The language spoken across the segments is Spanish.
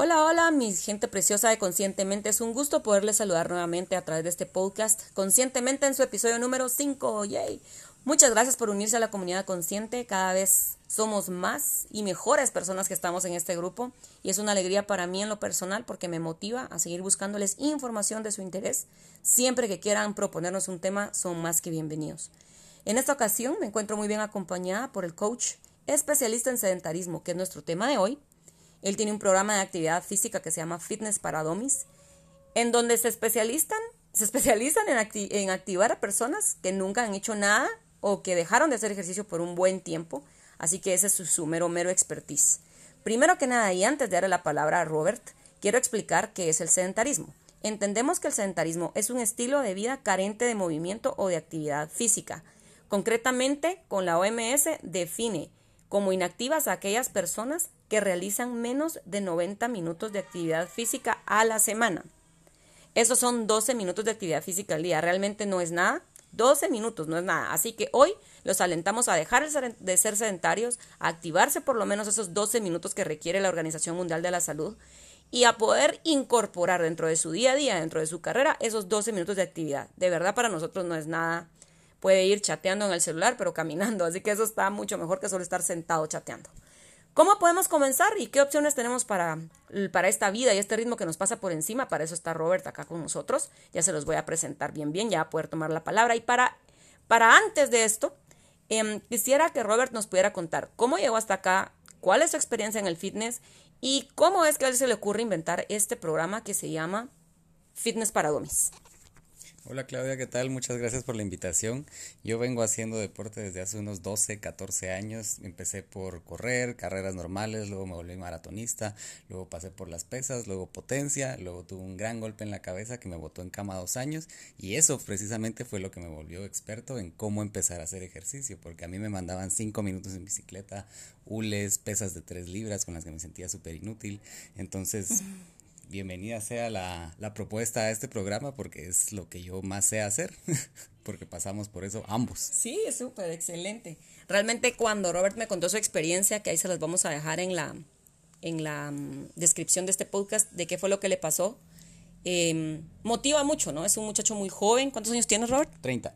Hola, hola, mi gente preciosa de Conscientemente. Es un gusto poderles saludar nuevamente a través de este podcast Conscientemente en su episodio número 5. ¡Yay! Muchas gracias por unirse a la comunidad consciente. Cada vez somos más y mejores personas que estamos en este grupo. Y es una alegría para mí en lo personal porque me motiva a seguir buscándoles información de su interés. Siempre que quieran proponernos un tema, son más que bienvenidos. En esta ocasión me encuentro muy bien acompañada por el coach especialista en sedentarismo, que es nuestro tema de hoy. Él tiene un programa de actividad física que se llama Fitness para Domis, en donde se especializan en activar a personas que nunca han hecho nada o que dejaron de hacer ejercicio por un buen tiempo. Así que ese es su mero expertise. Primero que nada, y antes de darle la palabra a Robert, quiero explicar qué es el sedentarismo. Entendemos que el sedentarismo es un estilo de vida carente de movimiento o de actividad física. Concretamente, con la OMS define como inactivas a aquellas personas que realizan menos de 90 minutos de actividad física a la semana. Esos son 12 minutos de actividad física al día. Realmente no es nada. 12 minutos no es nada. Así que hoy los alentamos a dejar de ser sedentarios, a activarse por lo menos esos 12 minutos que requiere la Organización Mundial de la Salud y a poder incorporar dentro de su día a día, dentro de su carrera, esos 12 minutos de actividad. De verdad, para nosotros no es nada. Puede ir chateando en el celular, pero caminando. Así que eso está mucho mejor que solo estar sentado chateando. ¿Cómo podemos comenzar y qué opciones tenemos para esta vida y este ritmo que nos pasa por encima? Para eso está Robert acá con nosotros. Ya se los voy a presentar bien, ya va a poder tomar la palabra. Y para antes de esto, quisiera que Robert nos pudiera contar cómo llegó hasta acá, cuál es su experiencia en el fitness y cómo es que a él se le ocurre inventar este programa que se llama Fitness para Domis. Hola Claudia, ¿qué tal? Muchas gracias por la invitación. Yo vengo haciendo deporte desde hace unos 12, 14 años. Empecé por correr, carreras normales, luego me volví maratonista, luego pasé por las pesas, luego potencia, luego tuve un gran golpe en la cabeza que me botó en cama 2 años y eso precisamente fue lo que me volvió experto en cómo empezar a hacer ejercicio, porque a mí me mandaban 5 minutos en bicicleta, hules, pesas de 3 libras con las que me sentía súper inútil, entonces... Bienvenida sea la propuesta a este programa porque es lo que yo más sé hacer, porque pasamos por eso ambos. Sí, súper, excelente. Realmente cuando Robert me contó su experiencia, que ahí se las vamos a dejar en la descripción de este podcast, de qué fue lo que le pasó, motiva mucho, ¿no? Es un muchacho muy joven. ¿Cuántos años tienes, Robert? 30.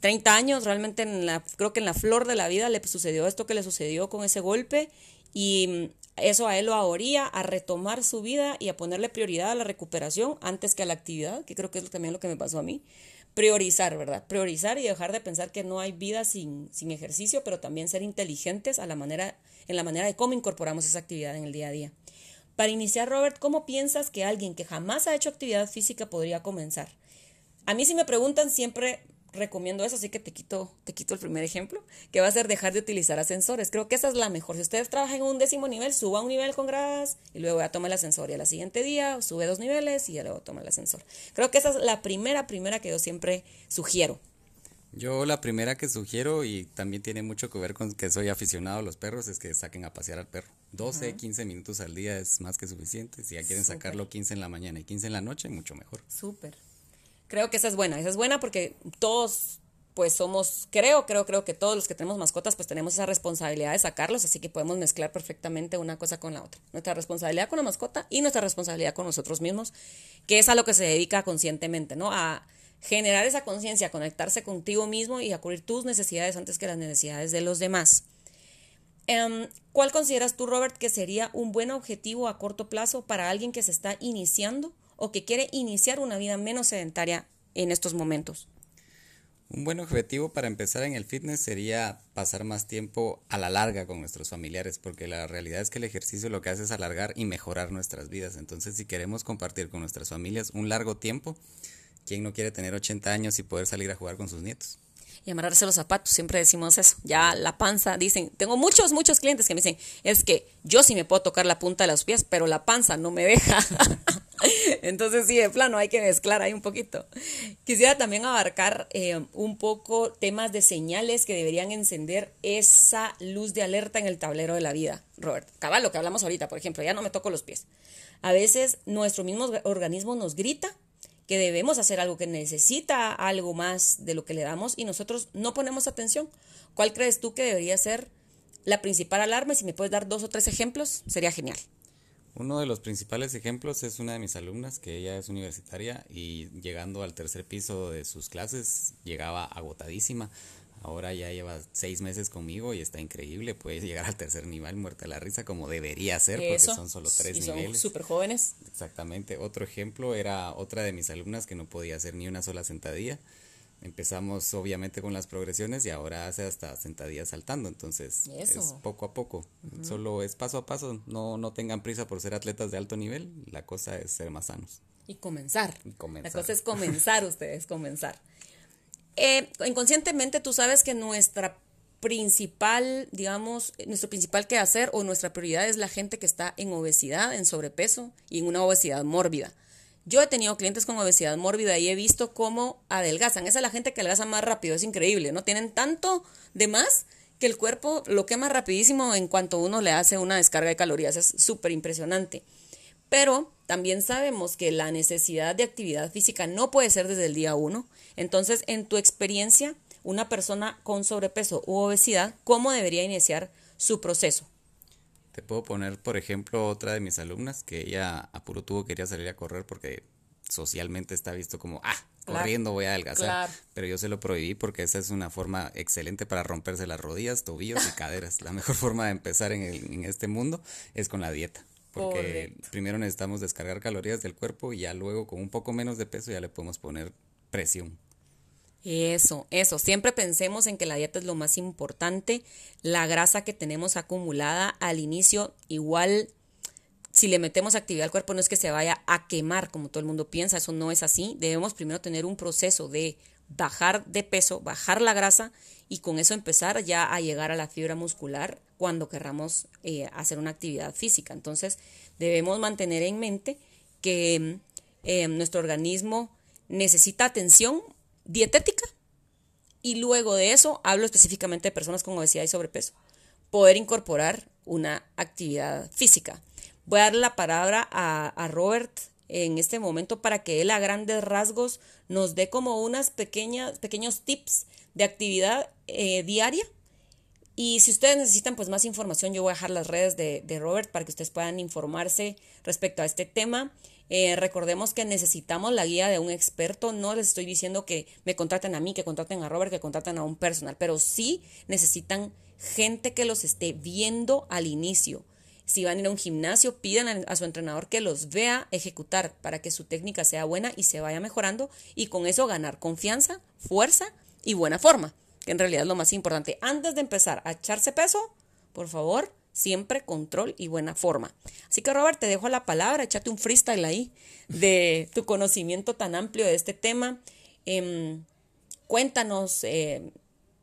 30 años, realmente creo que en la flor de la vida le sucedió esto que le sucedió con ese golpe y... Eso a él lo ahoría a retomar su vida y a ponerle prioridad a la recuperación antes que a la actividad, que creo que es también lo que me pasó a mí. Priorizar, ¿verdad? Priorizar y dejar de pensar que no hay vida sin ejercicio, pero también ser inteligentes en la manera de cómo incorporamos esa actividad en el día a día. Para iniciar, Robert, ¿cómo piensas que alguien que jamás ha hecho actividad física podría comenzar? A mí si me preguntan siempre... recomiendo eso, así que te quito el primer ejemplo, que va a ser dejar de utilizar ascensores. Creo que esa es la mejor. Si ustedes trabajan en un 10º nivel, suba un nivel con gradas y luego ya toma el ascensor y al siguiente día sube 2 niveles y ya luego toma el ascensor. Creo que esa es la primera que yo siempre sugiero. Yo la primera que sugiero, y también tiene mucho que ver con que soy aficionado a los perros, es que saquen a pasear al perro. 12, ajá, 15 minutos al día es más que suficiente. Si ya quieren súper sacarlo 15 en la mañana y 15 en la noche, mucho mejor. Súper. Creo que esa es buena porque todos pues somos, creo que todos los que tenemos mascotas pues tenemos esa responsabilidad de sacarlos, así que podemos mezclar perfectamente una cosa con la otra, nuestra responsabilidad con la mascota y nuestra responsabilidad con nosotros mismos, que es a lo que se dedica Conscientemente, ¿no? A generar esa conciencia, conectarse contigo mismo y a cubrir tus necesidades antes que las necesidades de los demás. ¿Cuál consideras tú, Robert, que sería un buen objetivo a corto plazo para alguien que se está iniciando o que quiere iniciar una vida menos sedentaria en estos momentos? Un buen objetivo para empezar en el fitness sería pasar más tiempo a la larga con nuestros familiares, porque la realidad es que el ejercicio lo que hace es alargar y mejorar nuestras vidas. Entonces, si queremos compartir con nuestras familias un largo tiempo, ¿quién no quiere tener 80 años y poder salir a jugar con sus nietos? Y amarrarse los zapatos, siempre decimos eso, ya la panza, dicen, tengo muchos clientes que me dicen, es que yo sí me puedo tocar la punta de los pies, pero la panza no me deja. Entonces sí, de plano, hay que mezclar ahí un poquito. Quisiera también abarcar un poco temas de señales que deberían encender esa luz de alerta en el tablero de la vida, Robert. Cabal, lo que hablamos ahorita, por ejemplo, ya no me toco los pies. A veces nuestro mismo organismo nos grita que debemos hacer algo, que necesita algo más de lo que le damos y nosotros no ponemos atención. ¿Cuál crees tú que debería ser la principal alarma? Si me puedes dar 2 o 3 ejemplos, sería genial. Uno de los principales ejemplos es una de mis alumnas, que ella es universitaria y llegando al tercer piso de sus clases llegaba agotadísima. Ahora ya lleva 6 meses conmigo y está increíble, puede llegar al tercer nivel muerta la risa como debería ser, porque son solo 3 niveles. Y son súper jóvenes. Exactamente. Otro ejemplo era otra de mis alumnas que no podía hacer ni una sola sentadilla. Empezamos obviamente con las progresiones y ahora hace hasta sentadillas saltando, entonces es poco a poco, solo es paso a paso, no tengan prisa por ser atletas de alto nivel, la cosa es ser más sanos. Y comenzar. La cosa es comenzar ustedes, comenzar. Inconscientemente tú sabes que nuestro principal quehacer o nuestra prioridad es la gente que está en obesidad, en sobrepeso y en una obesidad mórbida. Yo he tenido clientes con obesidad mórbida y he visto cómo adelgazan. Esa es la gente que adelgaza más rápido, es increíble, ¿no? Tienen tanto de más que el cuerpo lo quema rapidísimo en cuanto uno le hace una descarga de calorías. Es súper impresionante. Pero también sabemos que la necesidad de actividad física no puede ser desde el día 1. Entonces, en tu experiencia, una persona con sobrepeso u obesidad, ¿cómo debería iniciar su proceso? Te puedo poner, por ejemplo, otra de mis alumnas que ella a puro tubo quería salir a correr porque socialmente está visto como, claro, corriendo voy a adelgazar, claro, pero yo se lo prohibí porque esa es una forma excelente para romperse las rodillas, tobillos y caderas. La mejor forma de empezar en este mundo es con la dieta, porque correcto, primero necesitamos descargar calorías del cuerpo y ya luego con un poco menos de peso ya le podemos poner presión. Eso, siempre pensemos en que la dieta es lo más importante, la grasa que tenemos acumulada al inicio, igual si le metemos actividad al cuerpo no es que se vaya a quemar como todo el mundo piensa, eso no es así, debemos primero tener un proceso de bajar de peso, bajar la grasa y con eso empezar ya a llegar a la fibra muscular cuando querramos hacer una actividad física, entonces debemos mantener en mente que nuestro organismo necesita atención dietética y luego de eso hablo específicamente de personas con obesidad y sobrepeso, poder incorporar una actividad física. Voy a darle la palabra a Robert en este momento para que él a grandes rasgos nos dé como unas pequeños tips de actividad diaria y si ustedes necesitan pues más información yo voy a dejar las redes de Robert para que ustedes puedan informarse respecto a este tema. Recordemos que necesitamos la guía de un experto, no les estoy diciendo que me contraten a mí, que contraten a Robert, que contraten a un personal, pero sí necesitan gente que los esté viendo al inicio. Si van a ir a un gimnasio, pidan a su entrenador que los vea ejecutar para que su técnica sea buena y se vaya mejorando y con eso ganar confianza, fuerza y buena forma, que en realidad es lo más importante. Antes de empezar a echarse peso, por favor, siempre control y buena forma. Así que Robert, te dejo la palabra, échate un freestyle ahí de tu conocimiento tan amplio de este tema. Cuéntanos,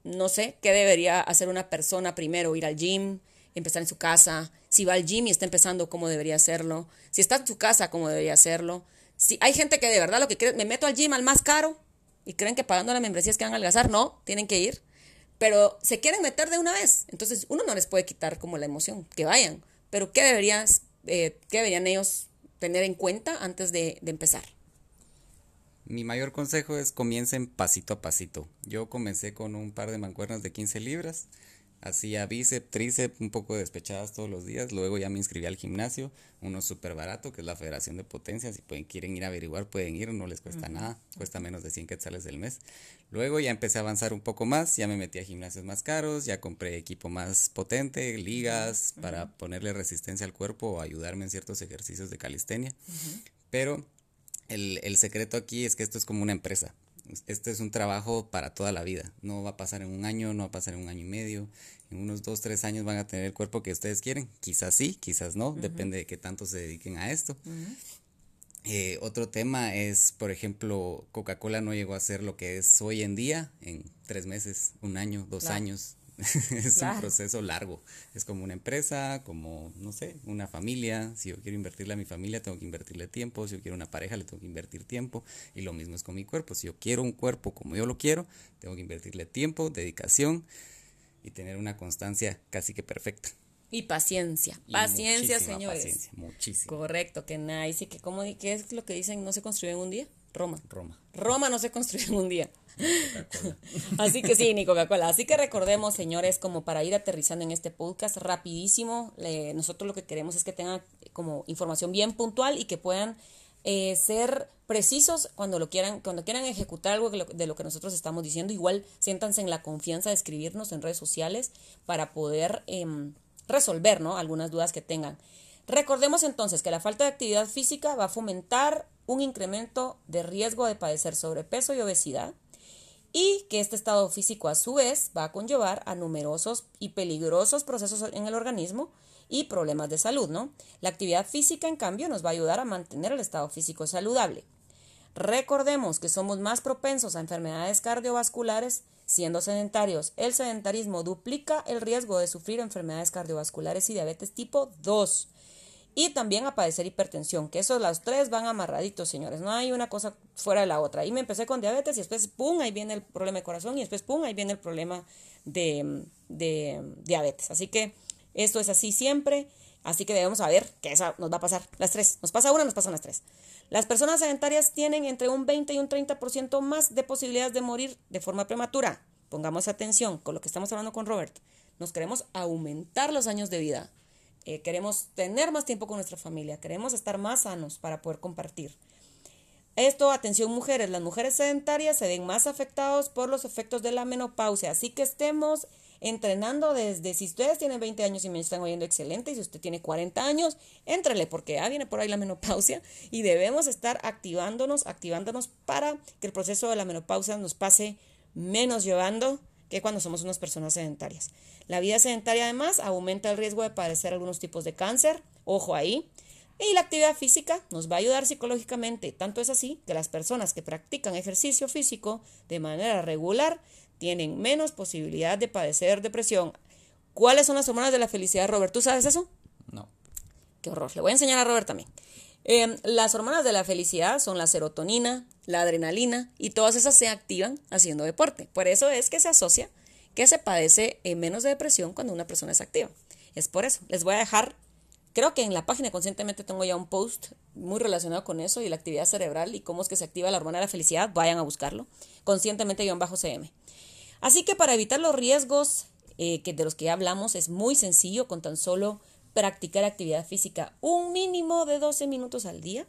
no sé, ¿qué debería hacer una persona primero? ¿Ir al gym? ¿Empezar en su casa? Si va al gym y está empezando, ¿cómo debería hacerlo? Si está en su casa, ¿cómo debería hacerlo? Si hay gente que de verdad lo que cree, me meto al gym al más caro y creen que pagando la membresía es que van a adelgazar. No, tienen que ir. Pero se quieren meter de una vez, entonces uno no les puede quitar como la emoción, que vayan. Pero ¿qué deberían ellos tener en cuenta antes de empezar? Mi mayor consejo es comiencen pasito a pasito. Yo comencé con un par de mancuernas de 15 libras, hacía bíceps, tríceps, un poco despechadas todos los días. Luego ya me inscribí al gimnasio, uno súper barato, que es la Federación de Potencias. Si quieren ir a averiguar, pueden ir, no les cuesta nada, cuesta menos de 100 quetzales del mes. Luego ya empecé a avanzar un poco más, ya me metí a gimnasios más caros, ya compré equipo más potente, ligas, para ponerle resistencia al cuerpo o ayudarme en ciertos ejercicios de calistenia. Pero el secreto aquí es que esto es como una empresa. Este es un trabajo para toda la vida, no va a pasar en un año, no va a pasar en un año y medio, en unos 2-3 años van a tener el cuerpo que ustedes quieren, quizás sí, quizás no, depende de qué tanto se dediquen a esto. Otro tema es, por ejemplo, Coca-Cola no llegó a ser lo que es hoy en día en 3 meses, 1 año, 2 años. Es un proceso largo, es como una empresa, como, no sé, una familia. Si yo quiero invertirle a mi familia tengo que invertirle tiempo, si yo quiero una pareja le tengo que invertir tiempo y lo mismo es con mi cuerpo. Si yo quiero un cuerpo como yo lo quiero tengo que invertirle tiempo, dedicación y tener una constancia casi que perfecta. Y paciencia, señores. Muchísima paciencia, muchísimo. Correcto, que nice, y que como, ¿qué es lo que dicen? No se construye en un día. Roma no se construyó en un día. Así que sí, ni Coca-Cola. Así que recordemos, señores, como para ir aterrizando en este podcast rapidísimo, nosotros lo que queremos es que tengan como información bien puntual y que puedan ser precisos cuando quieran ejecutar algo de lo que nosotros estamos diciendo. Igual siéntanse en la confianza de escribirnos en redes sociales para poder resolver, ¿no?, algunas dudas que tengan. Recordemos entonces que la falta de actividad física va a fomentar un incremento de riesgo de padecer sobrepeso y obesidad, y que este estado físico a su vez va a conllevar a numerosos y peligrosos procesos en el organismo y problemas de salud, ¿no? La actividad física, en cambio, nos va a ayudar a mantener el estado físico saludable. Recordemos que somos más propensos a enfermedades cardiovasculares siendo sedentarios. El sedentarismo duplica el riesgo de sufrir enfermedades cardiovasculares y diabetes tipo 2. Y también a padecer hipertensión, que esos las tres van amarraditos, señores. No hay una cosa fuera de la otra. Y me empecé con diabetes y después, ¡pum!, ahí viene el problema de corazón y después, ¡pum!, ahí viene el problema de diabetes. Así que esto es así siempre. Así que debemos saber que esa nos va a pasar las tres. Nos pasa una, nos pasan las tres. Las personas sedentarias tienen entre un 20 y un 30% más de posibilidades de morir de forma prematura. Pongamos atención con lo que estamos hablando con Robert. Nos queremos aumentar los años de vida. Queremos tener más tiempo con nuestra familia, queremos estar más sanos para poder compartir. Esto, atención mujeres, las mujeres sedentarias se ven más afectadas por los efectos de la menopausia, así que estemos entrenando desde, si ustedes tienen 20 años y me están oyendo, excelente, y si usted tiene 40 años, éntrele, porque ya viene por ahí la menopausia y debemos estar activándonos para que el proceso de la menopausia nos pase menos llevando que cuando somos unas personas sedentarias. La vida sedentaria además aumenta el riesgo de padecer algunos tipos de cáncer, ojo ahí, y la actividad física nos va a ayudar psicológicamente, tanto es así que las personas que practican ejercicio físico de manera regular tienen menos posibilidad de padecer depresión. ¿Cuáles son las hormonas de la felicidad, Robert? ¿Tú sabes eso? No. Qué horror, le voy a enseñar a Robert también. Las hormonas de la felicidad son la serotonina, la adrenalina, y todas esas se activan haciendo deporte. Por eso es que se asocia que se padece menos de depresión cuando una persona es activa. Es por eso. Les voy a dejar, creo que en la página Conscientemente tengo ya un post muy relacionado con eso y la actividad cerebral y cómo es que se activa la hormona de la felicidad. Vayan a buscarlo. Conscientemente-CM. Así que para evitar los riesgos de los que ya hablamos es muy sencillo con tan solo practicar actividad física un mínimo de 12 minutos al día,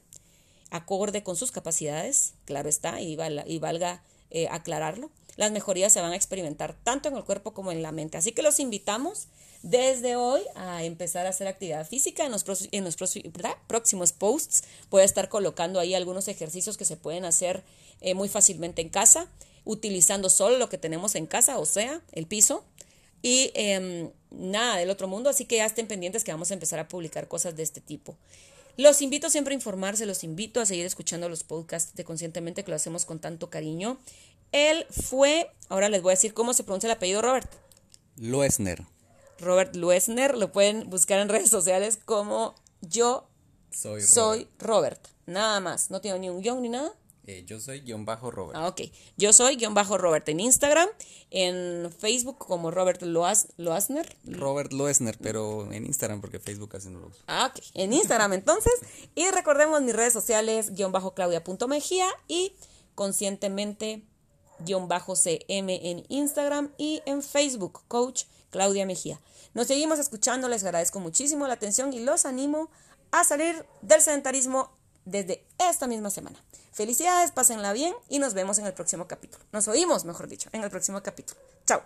acorde con sus capacidades, claro está, y valga aclararlo. Las mejorías se van a experimentar tanto en el cuerpo como en la mente. Así que los invitamos desde hoy a empezar a hacer actividad física. En los próximos posts voy a estar colocando ahí algunos ejercicios que se pueden hacer muy fácilmente en casa, utilizando solo lo que tenemos en casa, o sea, el piso. Y nada del otro mundo, así que ya estén pendientes que vamos a empezar a publicar cosas de este tipo. Los invito siempre a informarse, los invito a seguir escuchando los podcasts de Conscientemente, que lo hacemos con tanto cariño. Él fue, ahora les voy a decir cómo se pronuncia el apellido, Robert. Loesner. Robert Loesner, lo pueden buscar en redes sociales como Yo Soy Robert. Nada más, no tiene ni un guión ni nada. Yo soy _Robert. Ah, ok. Yo soy _Robert en Instagram, en Facebook como Robert Loesner. Robert Loesner, pero en Instagram porque Facebook casi no lo uso. Ah, ok. En Instagram entonces. Y recordemos mis redes sociales, _Claudia.Mejía y Conscientemente-CM en Instagram y en Facebook, Coach Claudia Mejía. Nos seguimos escuchando, les agradezco muchísimo la atención y los animo a salir del sedentarismo desde esta misma semana. Felicidades, pásenla bien y nos vemos en el próximo capítulo. Nos oímos, mejor dicho, en el próximo capítulo. Chao.